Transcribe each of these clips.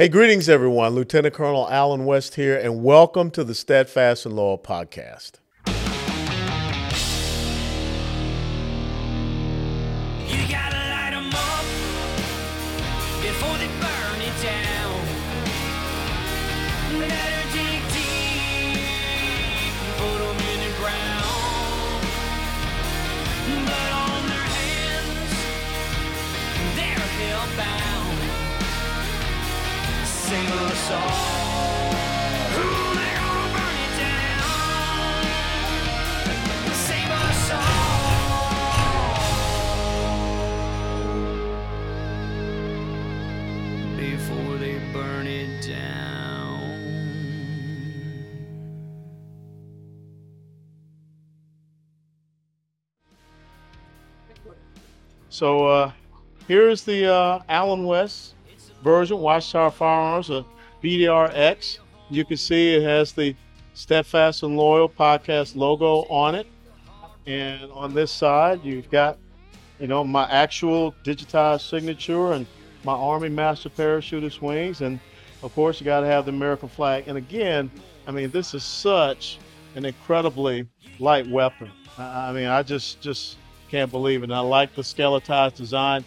Hey, greetings, everyone. Lieutenant Colonel Alan West here, and welcome to the Steadfast and Loyal Podcast. You gotta light 'em up before they burn it down. Let her dig deep, put 'em in the ground. Blood on their hands, they're hellbound. Sing a song. Ooh, they're gonna burn it down. Sing a song before they burn it down. So here's the Alan West version, Watchtower Firearms, a BDRX. You can see it has the Steadfast and Loyal Podcast logo on it. And on this side, you've got, you know, my actual digitized signature and my Army Master Parachuter's wings. And of course, you got to have the American flag. And again, I mean, this is such an incredibly light weapon. I mean, I just can't believe it. And I like the skeletized design.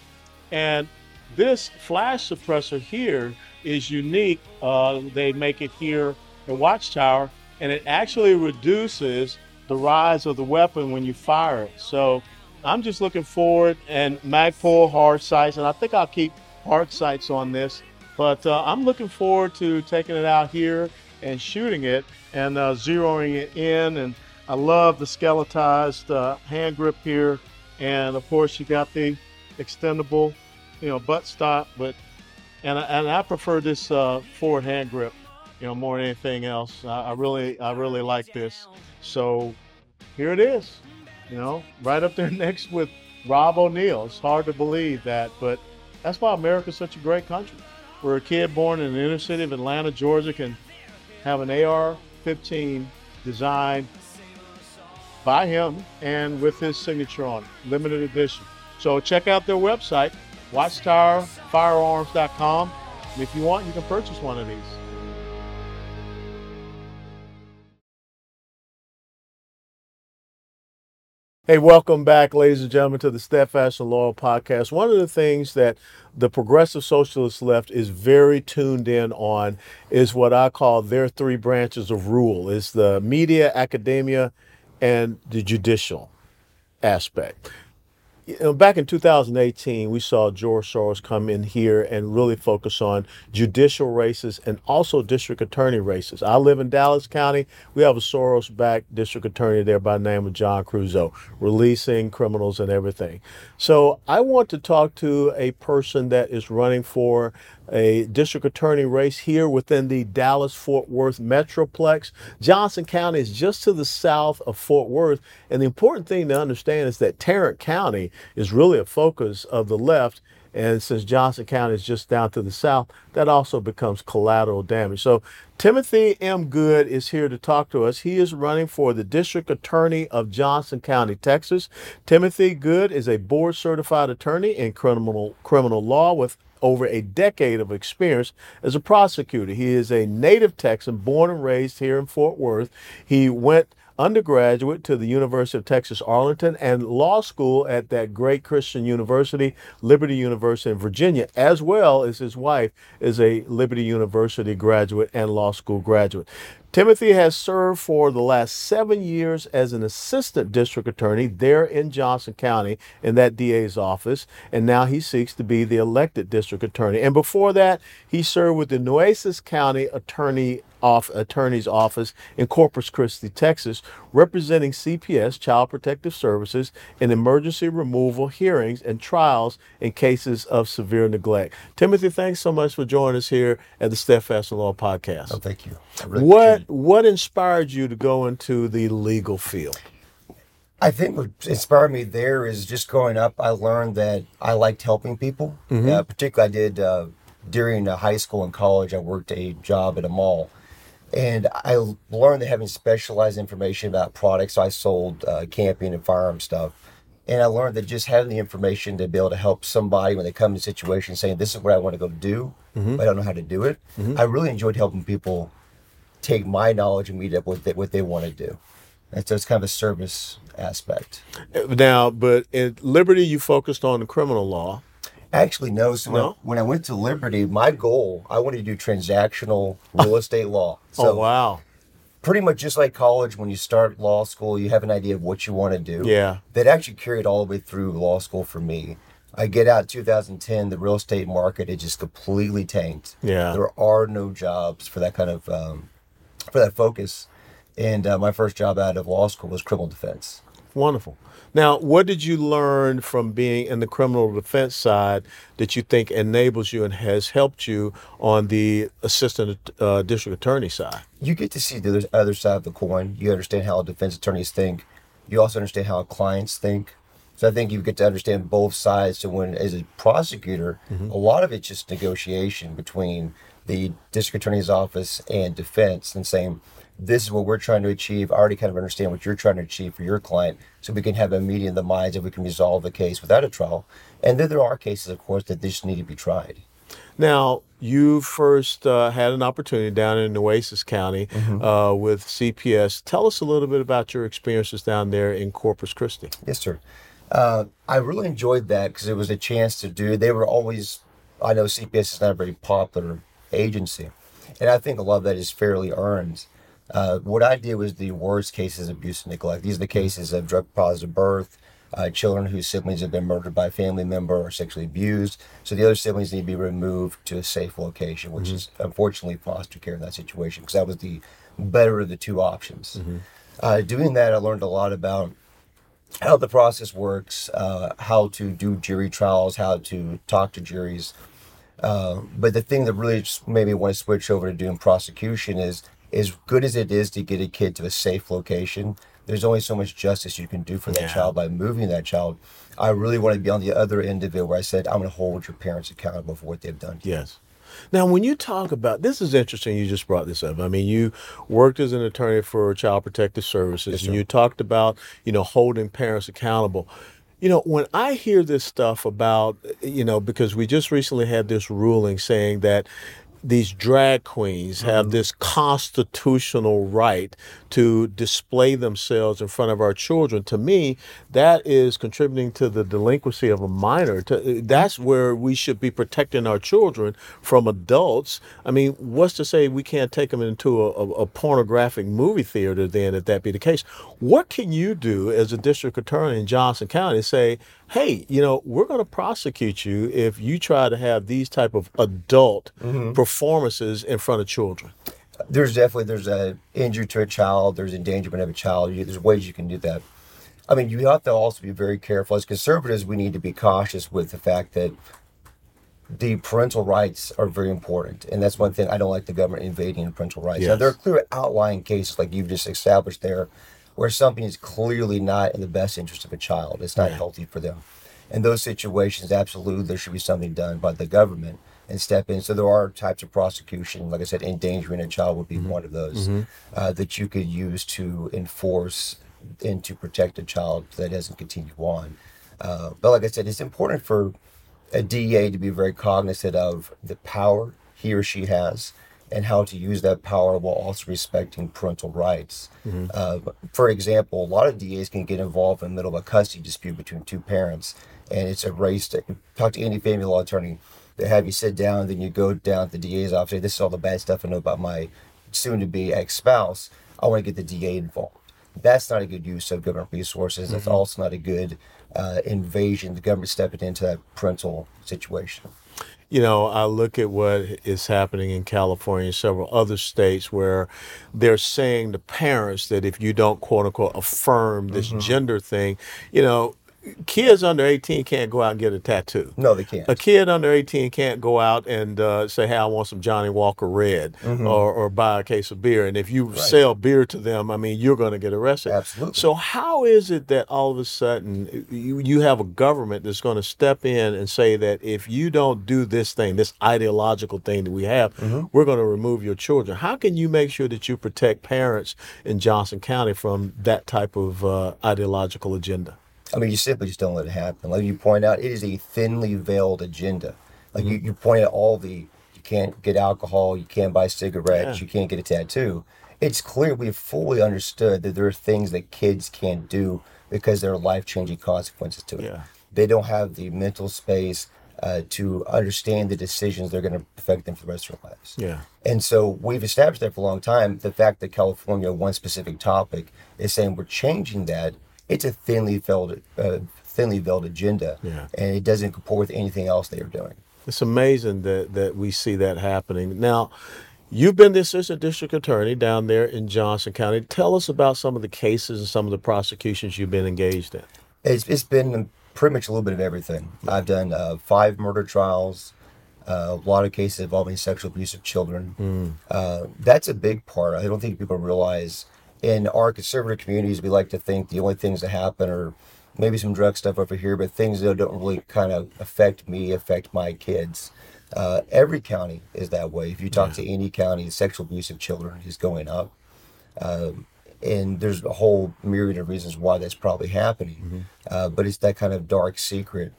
And this flash suppressor here is unique. They make it here in Watchtower, and it actually reduces the rise of the weapon when you fire it. So I'm just looking forward, and Magpul hard sights, and I think I'll keep hard sights on this, but I'm looking forward to taking it out here and shooting it and zeroing it in. And I love the skeletized hand grip here. And of course, you got the extendable, you know, butt stop, and I prefer this forward hand grip, you know, more than anything else. I really like this. So here it is, you know, right up there next with Rob O'Neill. It's hard to believe that, but that's why America's such a great country, where a kid born in the inner city of Atlanta, Georgia, can have an AR-15 designed by him and with his signature on it, limited edition. So check out their website, WatchtowerFirearms.com. And if you want, you can purchase one of these. Hey, welcome back, ladies and gentlemen, to the Steadfast and Loyal Podcast. One of the things that the progressive socialist left is very tuned in on is what I call their three branches of rule. It's the media, academia, and the judicial aspect. You know, back in 2018, we saw George Soros come in here and really focus on judicial races and also district attorney races. I live in Dallas County. We have a Soros-backed district attorney there by the name of John Creuzot, releasing criminals and everything. So I want to talk to a person that is running for a district attorney race here within the Dallas-Fort Worth metroplex. Johnson County is just to the south of Fort Worth. And the important thing to understand is that Tarrant County is really a focus of the left. And since Johnson County is just down to the south, that also becomes collateral damage. So Timothy M. Good is here to talk to us. He is running for the district attorney of Johnson County, Texas. Timothy Good is a board-certified attorney in criminal law with over a decade of experience as a prosecutor. He is a native Texan, born and raised here in Fort Worth. He went undergraduate to the University of Texas Arlington and law school at that great Christian university, Liberty University in Virginia, as well as his wife is a Liberty University graduate and law school graduate. Timothy has served for the last 7 years as an assistant district attorney there in Johnson County in that DA's office, and now he seeks to be the elected district attorney. And before that, he served with the Nueces County Attorney's Office in Corpus Christi, Texas, representing CPS, Child Protective Services, in emergency removal hearings and trials in cases of severe neglect. Timothy, thanks so much for joining us here at the Steadfast and Loyal Podcast. Oh, thank you. Really what inspired you to go into the legal field? I think what inspired me there is just growing up, I learned that I liked helping people. Mm-hmm. Particularly I did during high school and college, I worked a job at a mall. And I learned that having specialized information about products, I sold camping and firearm stuff. And I learned that just having the information to be able to help somebody when they come to a situation saying, this is what I want to go do, mm-hmm. but I don't know how to do it. Mm-hmm. I really enjoyed helping people take my knowledge and meet up with what they want to do. And so it's kind of a service aspect. Now, but at Liberty, you focused on the criminal law. Actually, no. So no? When I went to Liberty, my goal, I wanted to do transactional real estate law. So oh, wow. Pretty much just like college, when you start law school, you have an idea of what you want to do. Yeah. That actually carried all the way through law school for me. I get out in 2010, the real estate market is just completely tanked. Yeah. There are no jobs for that kind of, for that focus. And my first job out of law school was criminal defense. Wonderful. Now, what did you learn from being in the criminal defense side that you think enables you and has helped you on the assistant district attorney side? You get to see the other side of the coin. You understand how defense attorneys think. You also understand how clients think. So I think you get to understand both sides. So when, as a prosecutor, mm-hmm. a lot of it's just negotiation between the district attorney's office and defense and saying, this is what we're trying to achieve. I already kind of understand what you're trying to achieve for your client, so we can have a meeting in the minds and we can resolve the case without a trial. And then there are cases, of course, that just need to be tried. Now, you first had an opportunity down in Nueces County mm-hmm. With CPS. Tell us a little bit about your experiences down there in Corpus Christi. Yes, sir. I really enjoyed that because it was a chance to do. They were always, I know CPS is not a very popular agency, and I think a lot of that is fairly earned. What I did was the worst cases of abuse and neglect. These are the cases of drug positive birth, children whose siblings have been murdered by a family member or sexually abused. So the other siblings need to be removed to a safe location, which mm-hmm. is unfortunately foster care in that situation, because that was the better of the two options. Mm-hmm. Doing that, I learned a lot about how the process works, how to do jury trials, how to talk to juries. But the thing that really made me want to switch over to doing prosecution is, as good as it is to get a kid to a safe location, there's only so much justice you can do for that yeah. child by moving that child. I really want to be on the other end of it, where I said, I'm going to hold your parents accountable for what they've done to yes. you. Now, when you talk about, this is interesting, you just brought this up. I mean, you worked as an attorney for Child Protective Services, yes, and you talked about, you know, holding parents accountable. You know, when I hear this stuff about, you know, because we just recently had this ruling saying that these drag queens have this constitutional right to display themselves in front of our children. To me, that is contributing to the delinquency of a minor. That's where we should be protecting our children from adults. I mean, what's to say we can't take them into a pornographic movie theater then, if that be the case? What can you do as a district attorney in Johnson County to say, hey, you know, we're going to prosecute you if you try to have these type of adult mm-hmm. performances in front of children? There's a injury to a child. There's endangerment of a child. There's ways you can do that. I mean, you have to also be very careful. As conservatives, we need to be cautious with the fact that the parental rights are very important. And that's one thing I don't like, the government invading parental rights. Yes. Now, there are clear outlying cases like you've just established there, where something is clearly not in the best interest of a child. It's not yeah. healthy for them. In those situations, absolutely, there should be something done by the government and step in. So there are types of prosecution. Like I said, endangering a child would be mm-hmm. one of those mm-hmm. That you could use to enforce and to protect a child that doesn't continue on. But like I said, it's important for a DA to be very cognizant of the power he or she has, and how to use that power while also respecting parental rights. Mm-hmm. For example, a lot of DAs can get involved in the middle of a custody dispute between two parents, and it's a race to talk to any family law attorney. They have you sit down, then you go down to the DA's office, say, this is all the bad stuff I know about my soon-to-be ex-spouse. I want to get the DA involved. That's not a good use of government resources. Mm-hmm. That's also not a good invasion, the government stepping into that parental situation. You know, I look at what is happening in California and several other states where they're saying to parents that if you don't, quote unquote, affirm this mm-hmm. gender thing, you know, kids under 18 can't go out and get a tattoo. No, they can't. A kid under 18 can't go out and say, hey, I want some Johnny Walker Red mm-hmm. or buy a case of beer. And if you right. sell beer to them, I mean, you're going to get arrested. Absolutely. So how is it that all of a sudden you have a government that's going to step in and say that if you don't do this thing, this ideological thing that we have, mm-hmm. we're going to remove your children? How can you make sure that you protect parents in Johnson County from that type of ideological agenda? I mean, you simply just don't let it happen. Like you point out, it is a thinly veiled agenda. Like you point out all the, you can't get alcohol, you can't buy cigarettes, you can't get a tattoo. It's clear we've fully understood that there are things that kids can't do because there are life-changing consequences to it. Yeah. They don't have the mental space to understand the decisions that are going to affect them for the rest of their lives. Yeah. And so we've established that for a long time. The fact that California, one specific topic, is saying we're changing that, it's a thinly veiled agenda, and it doesn't comport with anything else they are doing. It's amazing that we see that happening. Now, you've been the assistant district attorney down there in Johnson County. Tell us about some of the cases and some of the prosecutions you've been engaged in. It's been pretty much a little bit of everything. I've done 5 murder trials, a lot of cases involving sexual abuse of children. That's a big part. I don't think people realize. In our conservative communities, we like to think the only things that happen are maybe some drug stuff over here, but things that don't really kind of affect me, affect my kids. Every county is that way. If you talk to any county, sexual abuse of children is going up. And there's a whole myriad of reasons why that's probably happening. But it's that kind of dark secret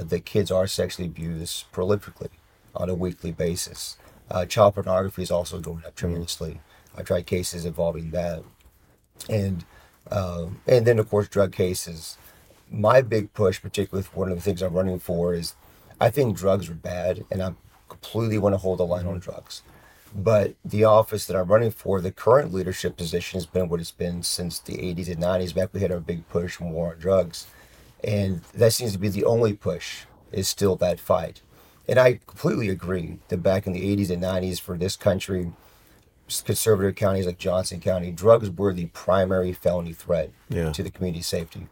that kids are sexually abused prolifically on a weekly basis. Child pornography is also going up tremendously. I tried cases involving that. And then, of course, drug cases. My big push, particularly with one of the things I'm running for, is I think drugs are bad, and I completely want to hold the line on drugs. But the office that I'm running for, the current leadership position, has been what it's been since the 80s and 90s. Back we had our big push for war on drugs. And that seems to be the only push, is still that fight. And I completely agree that back in the 80s and 90s for this country, conservative counties like Johnson County, drugs were the primary felony threat to the community safety.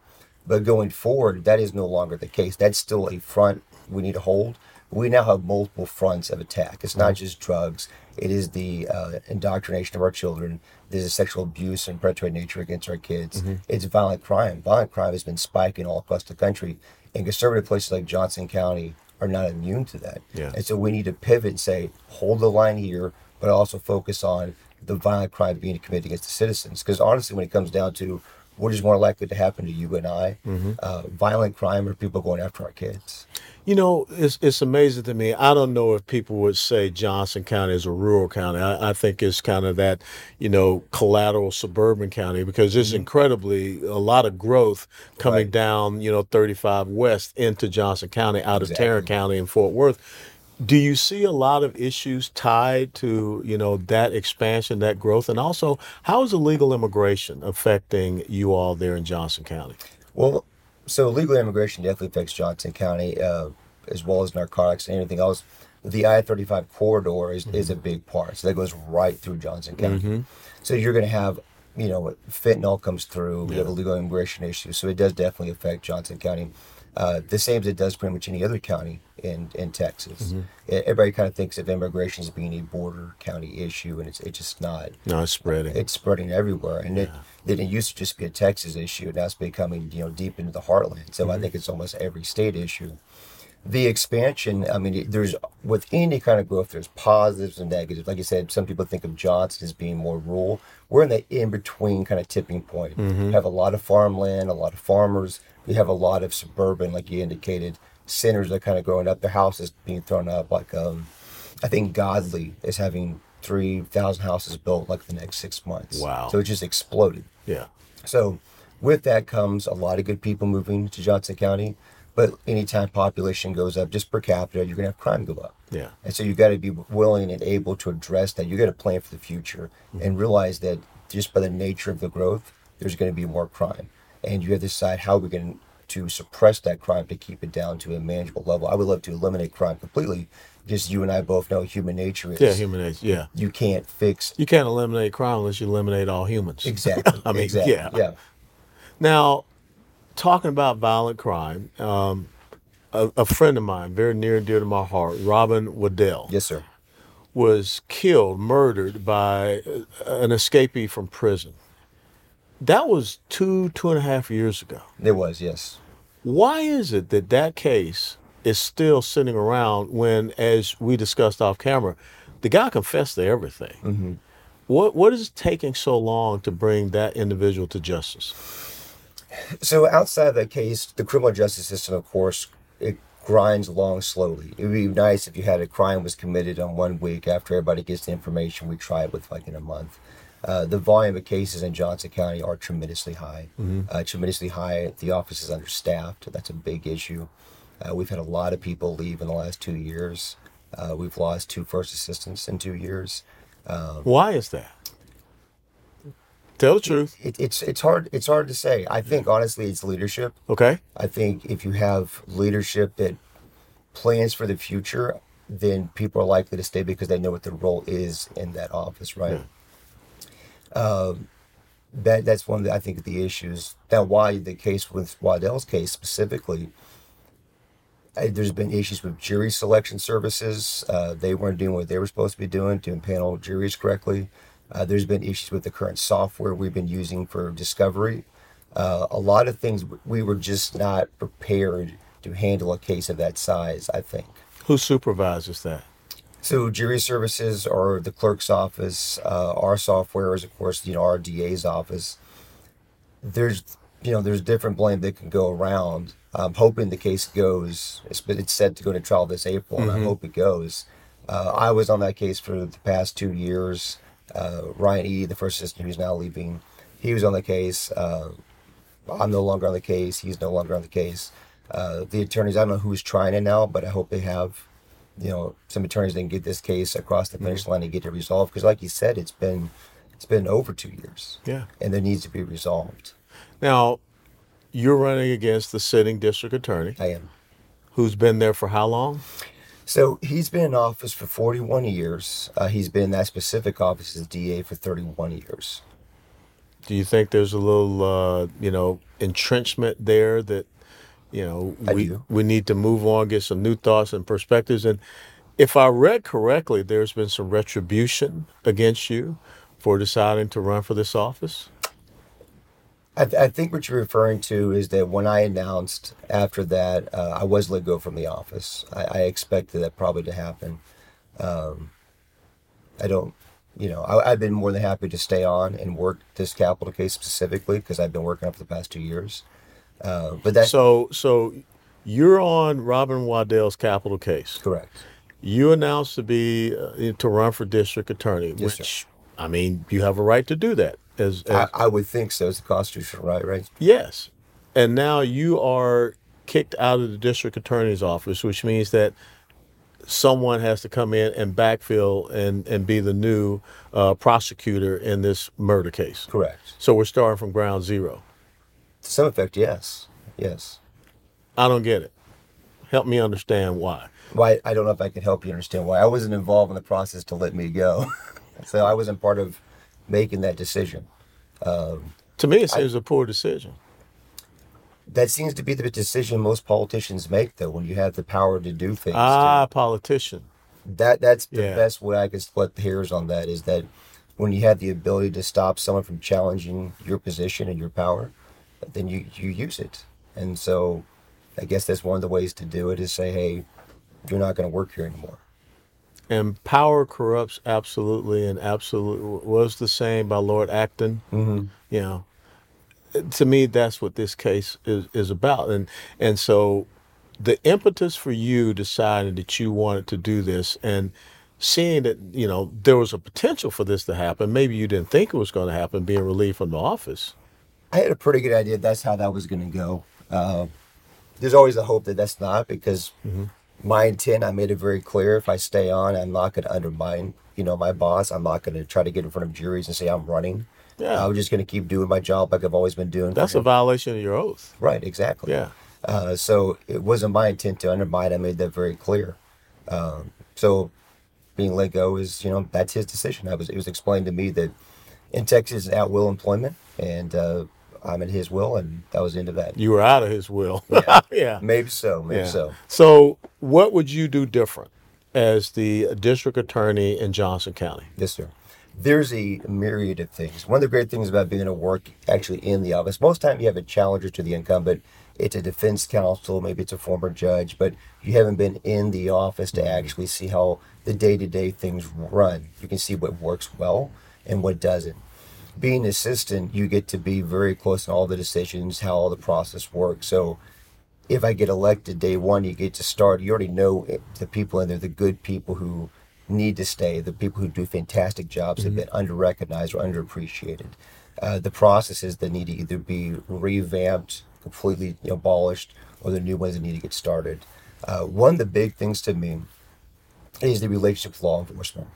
But going forward, that is no longer the case. That's still a front we need to hold. We now have multiple fronts of attack. It's not just drugs. It is the indoctrination of our children. There's a sexual abuse and predatory nature against our kids. It's violent crime. Violent crime has been spiking all across the country. And conservative places like Johnson County are not immune to that. And so we need to pivot and say, hold the line here, but also focus on the violent crime being committed against the citizens. Because honestly, when it comes down to what is more likely to happen to you and I, violent crime or people going after our kids. You know, it's amazing to me. I don't know if people would say Johnson County is a rural county. I think it's kind of that, you know, collateral suburban county, because there's incredibly a lot of growth coming down, you know, 35 West into Johnson County out of Tarrant County and Fort Worth. Do you see a lot of issues tied to, you know, that expansion, that growth? And also, how is illegal immigration affecting you all there in Johnson County? Well, so illegal immigration definitely affects Johnson County, as well as narcotics and anything else. The I-35 corridor is a big part. So that goes right through Johnson County. So you're going to have, you know, fentanyl comes through. We have illegal immigration issues. So it does definitely affect Johnson County. The same as it does pretty much any other county in Texas. Everybody kind of thinks of immigration as being a border county issue, and it's just not. No, it's spreading. It's spreading everywhere, and it used to just be a Texas issue, and now it's becoming, you know, deep into the heartland. So I think it's almost every state issue. The expansion, I mean, there's with any kind of growth, there's positives and negatives. Like you said, some people think of Johnson as being more rural. We're in that in-between kind of tipping point. We have a lot of farmland, a lot of farmers. We have a lot of suburban, like you indicated, centers that are kind of growing up. Their houses being thrown up. Like I think Godley is having 3,000 houses built like the next 6 months. Wow. So it just exploded. Yeah. So with that comes a lot of good people moving to Johnson County. But anytime population goes up, just per capita, you're gonna have crime go up. Yeah. And so you gotta be willing and able to address that. You gotta plan for the future and realize that just by the nature of the growth, there's gonna be more crime. And you have to decide how we're going to suppress that crime to keep it down to a manageable level. I would love to eliminate crime completely. Just you and I both know human nature is. Yeah, human nature, yeah. You can't fix. You can't eliminate crime unless you eliminate all humans. Exactly. I mean, exactly. Yeah. Now, talking about violent crime, a friend of mine, very near and dear to my heart, Robin Waddell. Yes, sir. Was killed, murdered by an escapee from prison. That was two and a half years ago. It was, yes. Why is it that that case is still sitting around when, as we discussed off camera, the guy confessed to everything? What is taking so long to bring that individual to justice? So outside of that case, the criminal justice system, of course, it grinds along slowly. It would be nice if you had a crime was committed on 1 week after everybody gets the information we tried with like in a month. The volume of cases in Johnson County are tremendously high. Mm-hmm. Tremendously high. The office is understaffed. That's a big issue. We've had a lot of people leave in the last 2 years. We've lost 2 first assistants in 2 years. Why is that? Tell the truth. It's hard to say. I think, honestly, it's leadership. Okay. I think if you have leadership that plans for the future, then people are likely to stay because they know what their role is in that office, right? Yeah. That's one of the, I think, the issues. Now, why the case with Waddell's case specifically, there's been issues with jury selection services. They weren't doing what they were supposed to be doing panel juries correctly. There's been issues with the current software we've been using for discovery. A lot of things we were just not prepared to handle a case of that size, I think. Who supervises that? So jury services or the clerk's office. Our software is, of course, our DA's office. There's different blame that can go around. I'm hoping the case goes. It's said to go to trial this April, and I hope it goes. I was on that case for the past 2 years. Ryan E., the first assistant who's now leaving, he was on the case. I'm no longer on the case. He's no longer on the case. The attorneys, I don't know who's trying it now, but I hope they have, some attorneys that can get this case across the finish line and get it resolved. Because like you said, it's been over 2 years. Yeah. And there needs to be resolved. Now, you're running against the sitting district attorney. I am. Who's been there for how long? So he's been in office for 41 years. He's been in that specific office as DA for 31 years. Do you think there's a little, entrenchment there that, we need to move on, get some new thoughts and perspectives? And if I read correctly, there's been some retribution against you for deciding to run for this office? I think what you're referring to is that when I announced after that, I was let go from the office. I expected that probably to happen. I've been more than happy to stay on and work this capital case specifically because I've been working on it for the past 2 years. So you're on Robin Waddell's capital case. Correct. You announced to be to run for district attorney, yes, which, sir. I mean, you have a right to do that. I would think so. It's a constitutional right, right? Yes. And now you are kicked out of the district attorney's office, which means that someone has to come in and backfill and be the new prosecutor in this murder case. Correct. So we're starting from ground zero. To some effect, yes. Yes. I don't get it. Help me understand why. Why? I don't know if I can help you understand why. I wasn't involved in the process to let me go. So I wasn't part of making that decision. To me, it seems a poor decision. That seems to be the decision most politicians make, though, when you have the power to do things. Politician. That's the best way I could split the hairs on that, is that when you have the ability to stop someone from challenging your position and your power, then you use it. And so I guess that's one of the ways to do it, is say, hey, you're not going to work here anymore. And power corrupts absolutely, and absolute was the same by Lord Acton. Mm-hmm. To me, that's what this case is about. And so the impetus for you deciding that you wanted to do this and seeing that, there was a potential for this to happen, maybe you didn't think it was going to happen, being relieved from the office. I had a pretty good idea that's how that was going to go. There's always a hope that that's not, because... Mm-hmm. My intent, I made it very clear, if I stay on, I'm not going to undermine, my boss. I'm not going to try to get in front of juries and say I'm running. Yeah. I'm just going to keep doing my job like I've always been doing. That's a violation of your oath. Right, exactly. Yeah. So it wasn't my intent to undermine. I made that very clear. So being let go is, that's his decision. It was explained to me that in Texas, it's at-will employment, and I'm at his will, and that was the end of that. You were out of his will. Yeah. Yeah. Maybe so. So what would you do different as the district attorney in Johnson County? Yes, sir. There's a myriad of things. One of the great things about being at work actually in the office, most time you have a challenger to the incumbent. It's a defense counsel, maybe it's a former judge, but you haven't been in the office to actually see how the day-to-day things run. You can see what works well and what doesn't. being assistant, you get to be very close to all the decisions, how all the process works. So if I get elected day one, you get to start. You already know the people in there, the good people who need to stay, the people who do fantastic jobs have been under-recognized or underappreciated. The processes that need to either be revamped, completely abolished, or the new ones that need to get started. One of the big things to me is the relationship with law enforcement.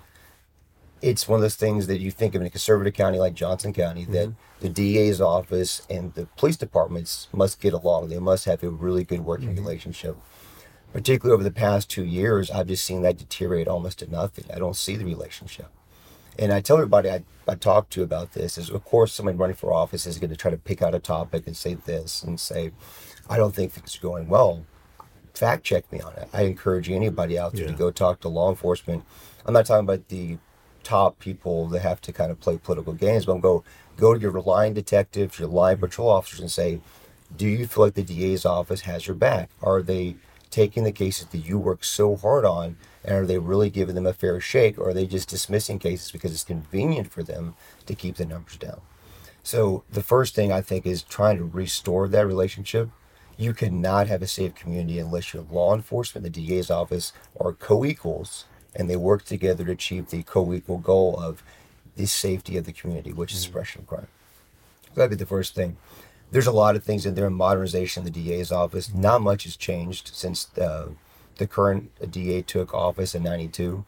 It's one of those things that you think of in a conservative county like Johnson County, that the DA's office and the police departments must get along. They must have a really good working relationship. Particularly over the past 2 years, I've just seen that deteriorate almost to nothing. I don't see the relationship. And I tell everybody I talk to about this is, of course, someone running for office is going to try to pick out a topic and say this and say, I don't think things are going well. Fact check me on it. I encourage anybody out there to go talk to law enforcement. I'm not talking about the top people that have to kind of play political games, but I'm go to your line detectives, your line patrol officers and say, do you feel like the DA's office has your back? Are they taking the cases that you work so hard on, and are they really giving them a fair shake, or are they just dismissing cases because it's convenient for them to keep the numbers down? So the first thing I think is trying to restore that relationship. You cannot have a safe community unless your law enforcement, the DA's office, are co-equals, and they work together to achieve the co-equal goal of the safety of the community, which is suppression of crime. So that'd be the first thing. There's a lot of things in there in modernization of the DA's office. Not much has changed since the current DA took office in 92.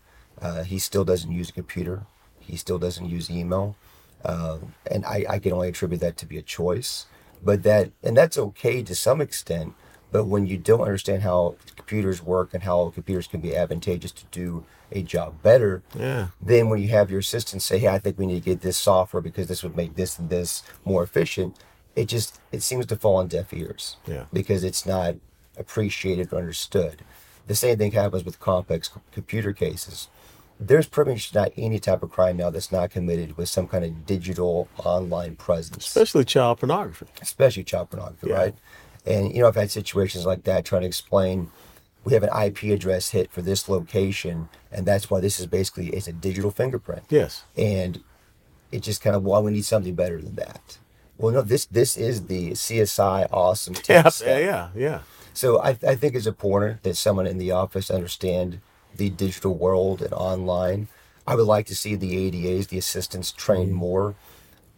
He still doesn't use a computer. He still doesn't use email. And I can only attribute that to be a choice. But that's okay to some extent. But when you don't understand how computers work and how computers can be advantageous to do a job better, then when you have your assistant say, hey, I think we need to get this software because this would make this and this more efficient, it seems to fall on deaf ears because it's not appreciated or understood. The same thing happens with complex computer cases. There's pretty much not any type of crime now that's not committed with some kind of digital online presence. Especially child pornography, right? And, I've had situations like that trying to explain, we have an IP address hit for this location, and that's why this is basically, it's a digital fingerprint. Yes. And it just kind of, well, we need something better than that. Well, no, this is the CSI awesome tip set. Yeah. So I think it's important that someone in the office understand the digital world and online. I would like to see the ADAs, the assistants, train more.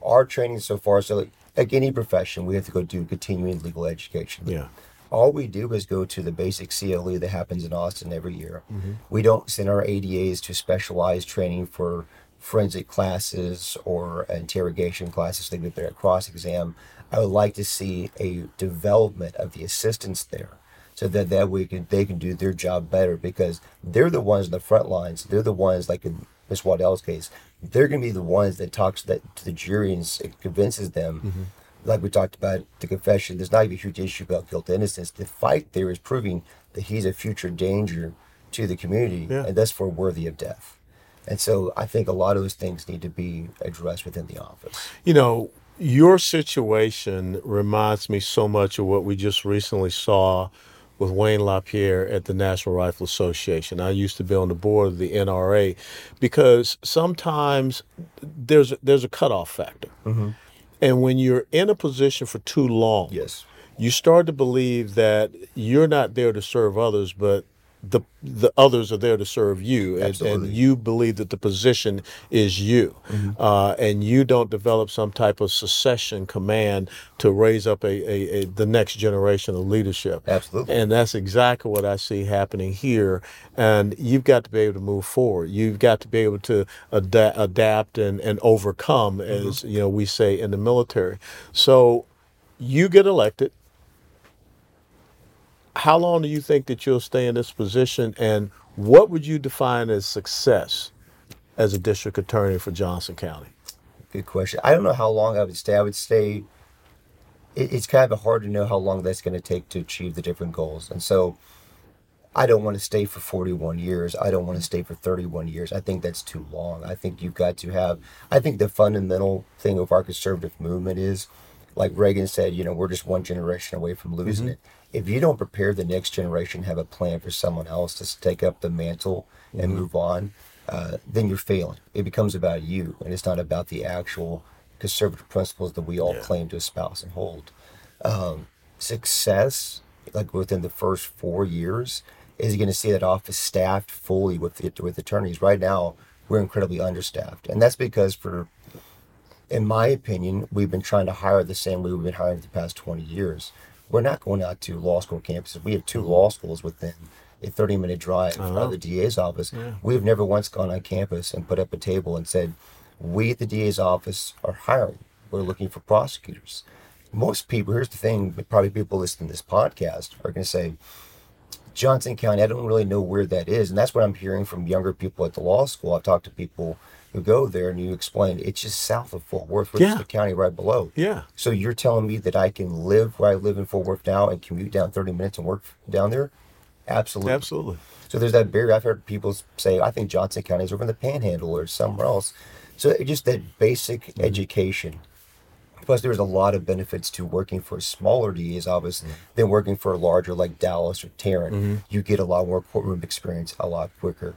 Our training so far, so like any profession, we have to go do continuing legal education. Yeah. All we do is go to the basic CLE that happens in Austin every year. Mm-hmm. We don't send our ADAs to specialized training for forensic classes or interrogation classes. They get their cross-exam. I would like to see a development of the assistants there so that they can do their job better, because they're the ones in the front lines. They're the ones, like in Ms. Waddell's case, they're going to be the ones that talks to the jury and convinces them. Mm-hmm. Like we talked about the confession, there's not even a huge issue about guilt and innocence. The fight there is proving that he's a future danger to the community, and that's for worthy of death. And so I think a lot of those things need to be addressed within the office. Your situation reminds me so much of what we just recently saw with Wayne LaPierre at the National Rifle Association. I used to be on the board of the NRA, because sometimes there's a cutoff factor. Mm-hmm. And when you're in a position for too long, you start to believe that you're not there to serve others, but the others are there to serve you, and you believe that the position is you, and you don't develop some type of succession command to raise up the next generation of leadership. Absolutely. And that's exactly what I see happening here. And you've got to be able to move forward. You've got to be able to adapt and overcome, as we say in the military. So you get elected. How long do you think that you'll stay in this position, and what would you define as success as a district attorney for Johnson County? Good question. I don't know how long I would stay. I would stay, it's kind of hard to know how long that's going to take to achieve the different goals. And so I don't want to stay for 41 years. I don't want to stay for 31 years. I think that's too long. I think you've got to have, I think the fundamental thing of our conservative movement is, like Reagan said, we're just one generation away from losing it. If you don't prepare the next generation, have a plan for someone else to take up the mantle and move on, then you're failing. It becomes about you, and it's not about the actual conservative principles that we all claim to espouse and hold. Success, like within the first 4 years, is you're going to see that office staffed fully with attorneys. Right now, we're incredibly understaffed. And that's because in my opinion, we've been trying to hire the same way we've been hiring the past 20 years. We're not going out to law school campuses. We have two law schools within a 30-minute drive of the DA's office. Yeah. We've never once gone on campus and put up a table and said, we at the DA's office are hiring. We're looking for prosecutors. Most people, here's the thing, probably people listening to this podcast are going to say, Johnson County, I don't really know where that is. And that's what I'm hearing from younger people at the law school. I've talked to people who go there, and you explain, it's just south of Fort Worth, which is the county right below. Yeah. So you're telling me that I can live where I live in Fort Worth now and commute down 30 minutes and work down there? Absolutely. Absolutely. So there's that barrier. I've heard people say, I think Johnson County is over in the Panhandle or somewhere else. So just that basic education. Plus, there's a lot of benefits to working for a smaller DA's office than working for a larger like Dallas or Tarrant. Mm-hmm. You get a lot more courtroom experience a lot quicker.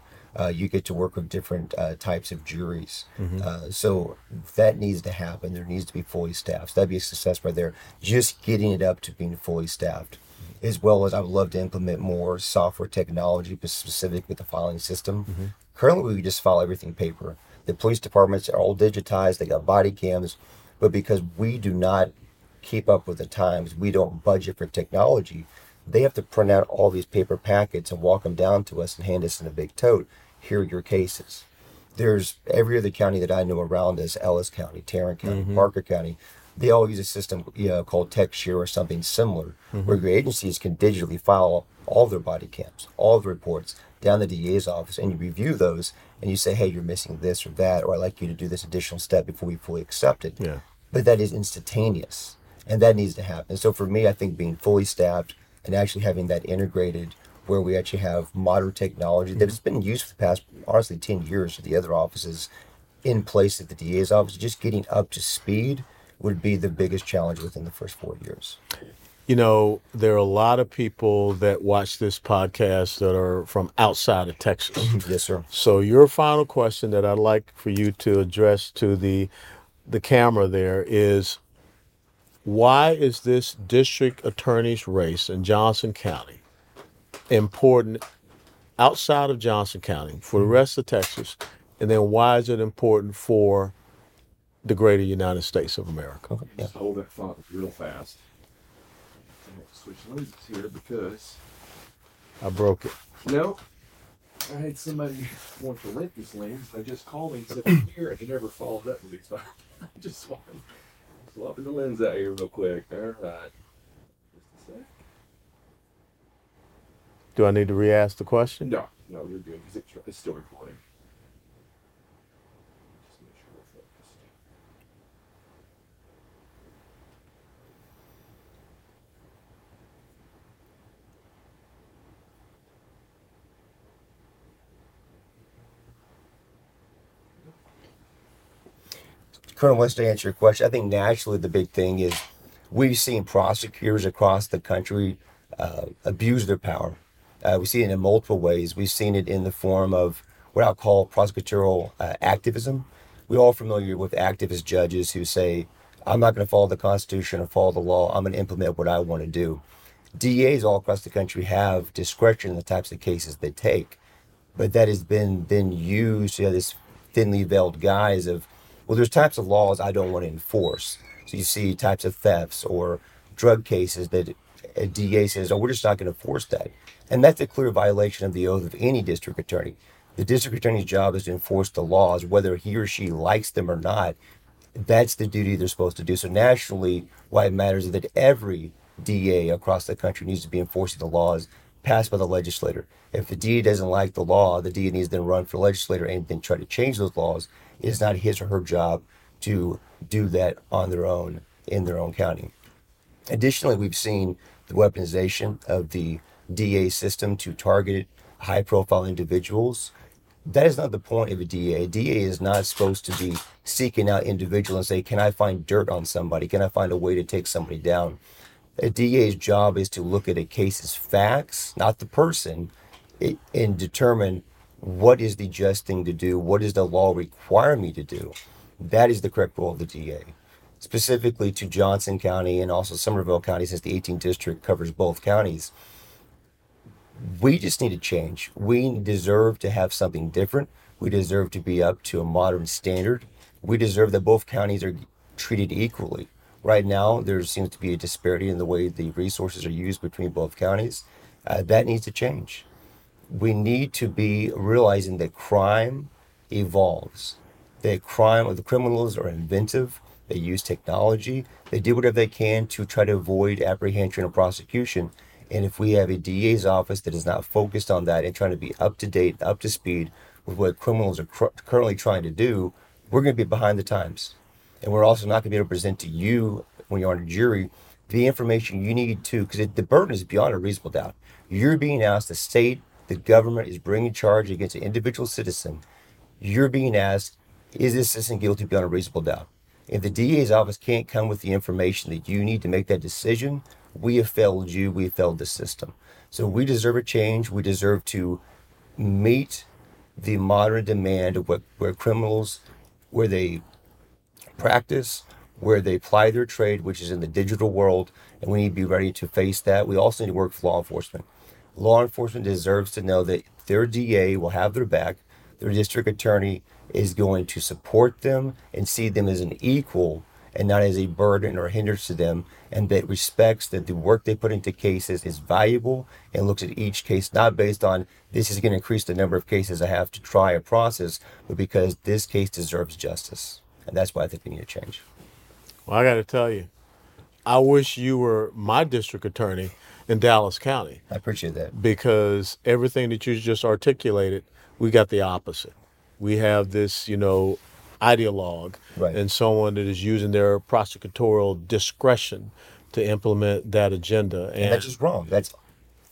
You get to work with different types of juries. Mm-hmm. So that needs to happen. There needs to be fully staffed. So that'd be a success right there. Just getting it up to being fully staffed. As well as I would love to implement more software technology, but specific with the filing system. Mm-hmm. Currently, we just file everything paper. The police departments are all digitized. They got body cams. But because we do not keep up with the times, we don't budget for technology, they have to print out all these paper packets and walk them down to us and hand us in a big tote. Here are your cases. There's every other county that I know around us, Ellis County, Tarrant County, Parker County, they all use a system called TechShare or something similar, where your agencies can digitally file all their body cams, all the reports down the DA's office, and you review those and you say, hey, you're missing this or that, or I'd like you to do this additional step before we fully accept it. Yeah. But that is instantaneous, and that needs to happen. So for me, I think being fully staffed and actually having that integrated where we actually have modern technology that has been used for the past, honestly, 10 years for the other offices in place at the DA's office, just getting up to speed would be the biggest challenge within the first 4 years. You know, there are a lot of people that watch this podcast that are from outside of Texas. Yes, sir. So your final question that I'd like for you to address to the camera there is, why is this district attorney's race in Johnson County important outside of Johnson County for the rest of Texas? And then why is it important for the greater United States of America? Okay. Just hold that thought real fast. Switch lenses here because I broke it. No. I had somebody want to rent this lens. I just called him and said, here, and he never followed up with me. So I just swapping the lens out here real quick. All right. Just a sec. Do I need to re-ask the question? No, you're good because it's still recording. Just make sure we're focused. Colonel West, to answer your question, I think nationally the big thing is we've seen prosecutors across the country abuse their power. We see it in multiple ways. We've seen it in the form of what I'll call prosecutorial activism. We're all familiar with activist judges who say, I'm not going to follow the Constitution or follow the law. I'm going to implement what I want to do. DAs all across the country have discretion in the types of cases they take, but that has been then used, this thinly veiled guise of, well, there's types of laws I don't want to enforce. So you see types of thefts or drug cases that a DA says, oh, we're just not going to enforce that. And that's a clear violation of the oath of any district attorney. The district attorney's job is to enforce the laws, whether he or she likes them or not. That's the duty they're supposed to do. So nationally, why it matters is that every DA across the country needs to be enforcing the laws passed by the legislator. If the DA doesn't like the law, the DA needs to then run for legislator and then try to change those laws. It's not his or her job to do that on their own, in their own county. Additionally, we've seen the weaponization of the DA system to target high-profile individuals. That is not the point of a DA. A DA is not supposed to be seeking out individuals and say, can I find dirt on somebody? Can I find a way to take somebody down? A DA's job is to look at a case's facts, not the person, and determine what is the just thing to do, what does the law require me to do. That is the correct role of the DA, specifically to Johnson County and also Somerville County, since the 18th district covers both counties. We just need to change. We deserve to have something different. We deserve to be up to a modern standard. We deserve that both counties are treated equally. Right now, there seems to be a disparity in the way the resources are used between both counties. That needs to change. We need to be realizing that crime evolves, that the criminals are inventive. They use technology. They do whatever they can to try to avoid apprehension or prosecution. And if we have a DA's office that is not focused on that and trying to be up to date, up to speed with what criminals are currently trying to do, we're going to be behind the times. And we're also not going to be able to present to you, when you're on a jury, the information you need to, because the burden is beyond a reasonable doubt. You're being asked, the state, the government is bringing charge against an individual citizen. You're being asked, is this citizen guilty beyond a reasonable doubt? If the DA's office can't come with the information that you need to make that decision, we have failed you, we have failed the system. So we deserve a change. We deserve to meet the modern demand of where criminals, where they practice, where they ply their trade, which is in the digital world, and we need to be ready to face that. We also need to work with law enforcement. Law enforcement deserves to know that their DA will have their back, their district attorney is going to support them and see them as an equal and not as a burden or hindrance to them, and that respects that the work they put into cases is valuable and looks at each case not based on this is going to increase the number of cases I have to try or process, but because this case deserves justice. And that's why I think we need to change. Well, I got to tell you, I wish you were my district attorney in Dallas County. I appreciate that. Because everything that you just articulated, we got the opposite. We have this, ideologue, right, and someone that is using their prosecutorial discretion to implement that agenda. And that's just wrong. That's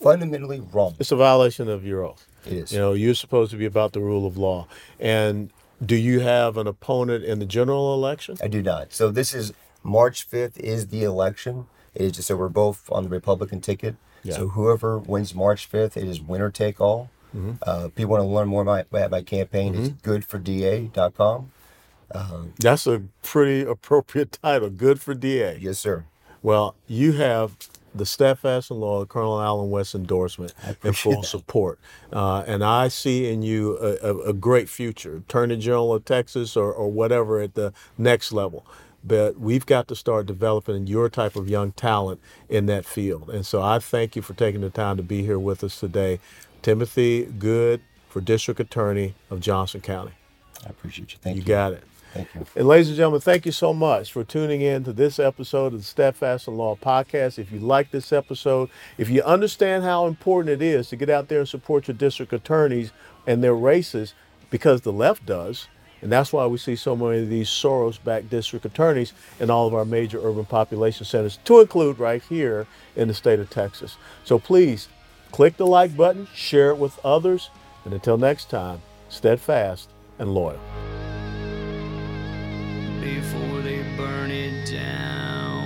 fundamentally wrong. It's a violation of your oath. It is. You're supposed to be about the rule of law. And do you have an opponent in the general election? I do not. So this is March 5th is the election. It is just, so we're both on the Republican ticket. Yeah. So whoever wins March 5th, it is winner take all. Mm-hmm. If you want to learn more about my campaign, mm-hmm, it's goodforda.com. That's a pretty appropriate title, Good for DA. Yes, sir. Well, you have the Steadfast and Loyal Colonel Alan West endorsement and full support. And I see in you a great future, Attorney General of Texas or whatever at the next level. But we've got to start developing your type of young talent in that field. And so I thank you for taking the time to be here with us today. Timothy Good for District Attorney of Johnson County. I appreciate you. Thank you. You got it. Thank you. And ladies and gentlemen, thank you so much for tuning in to this episode of the Steadfast and Law Podcast. If you like this episode, if you understand how important it is to get out there and support your district attorneys and their races, because the left does, and that's why we see so many of these Soros-backed district attorneys in all of our major urban population centers, to include right here in the state of Texas. So please click the like button, share it with others, and until next time, steadfast and loyal. Before they burn it down.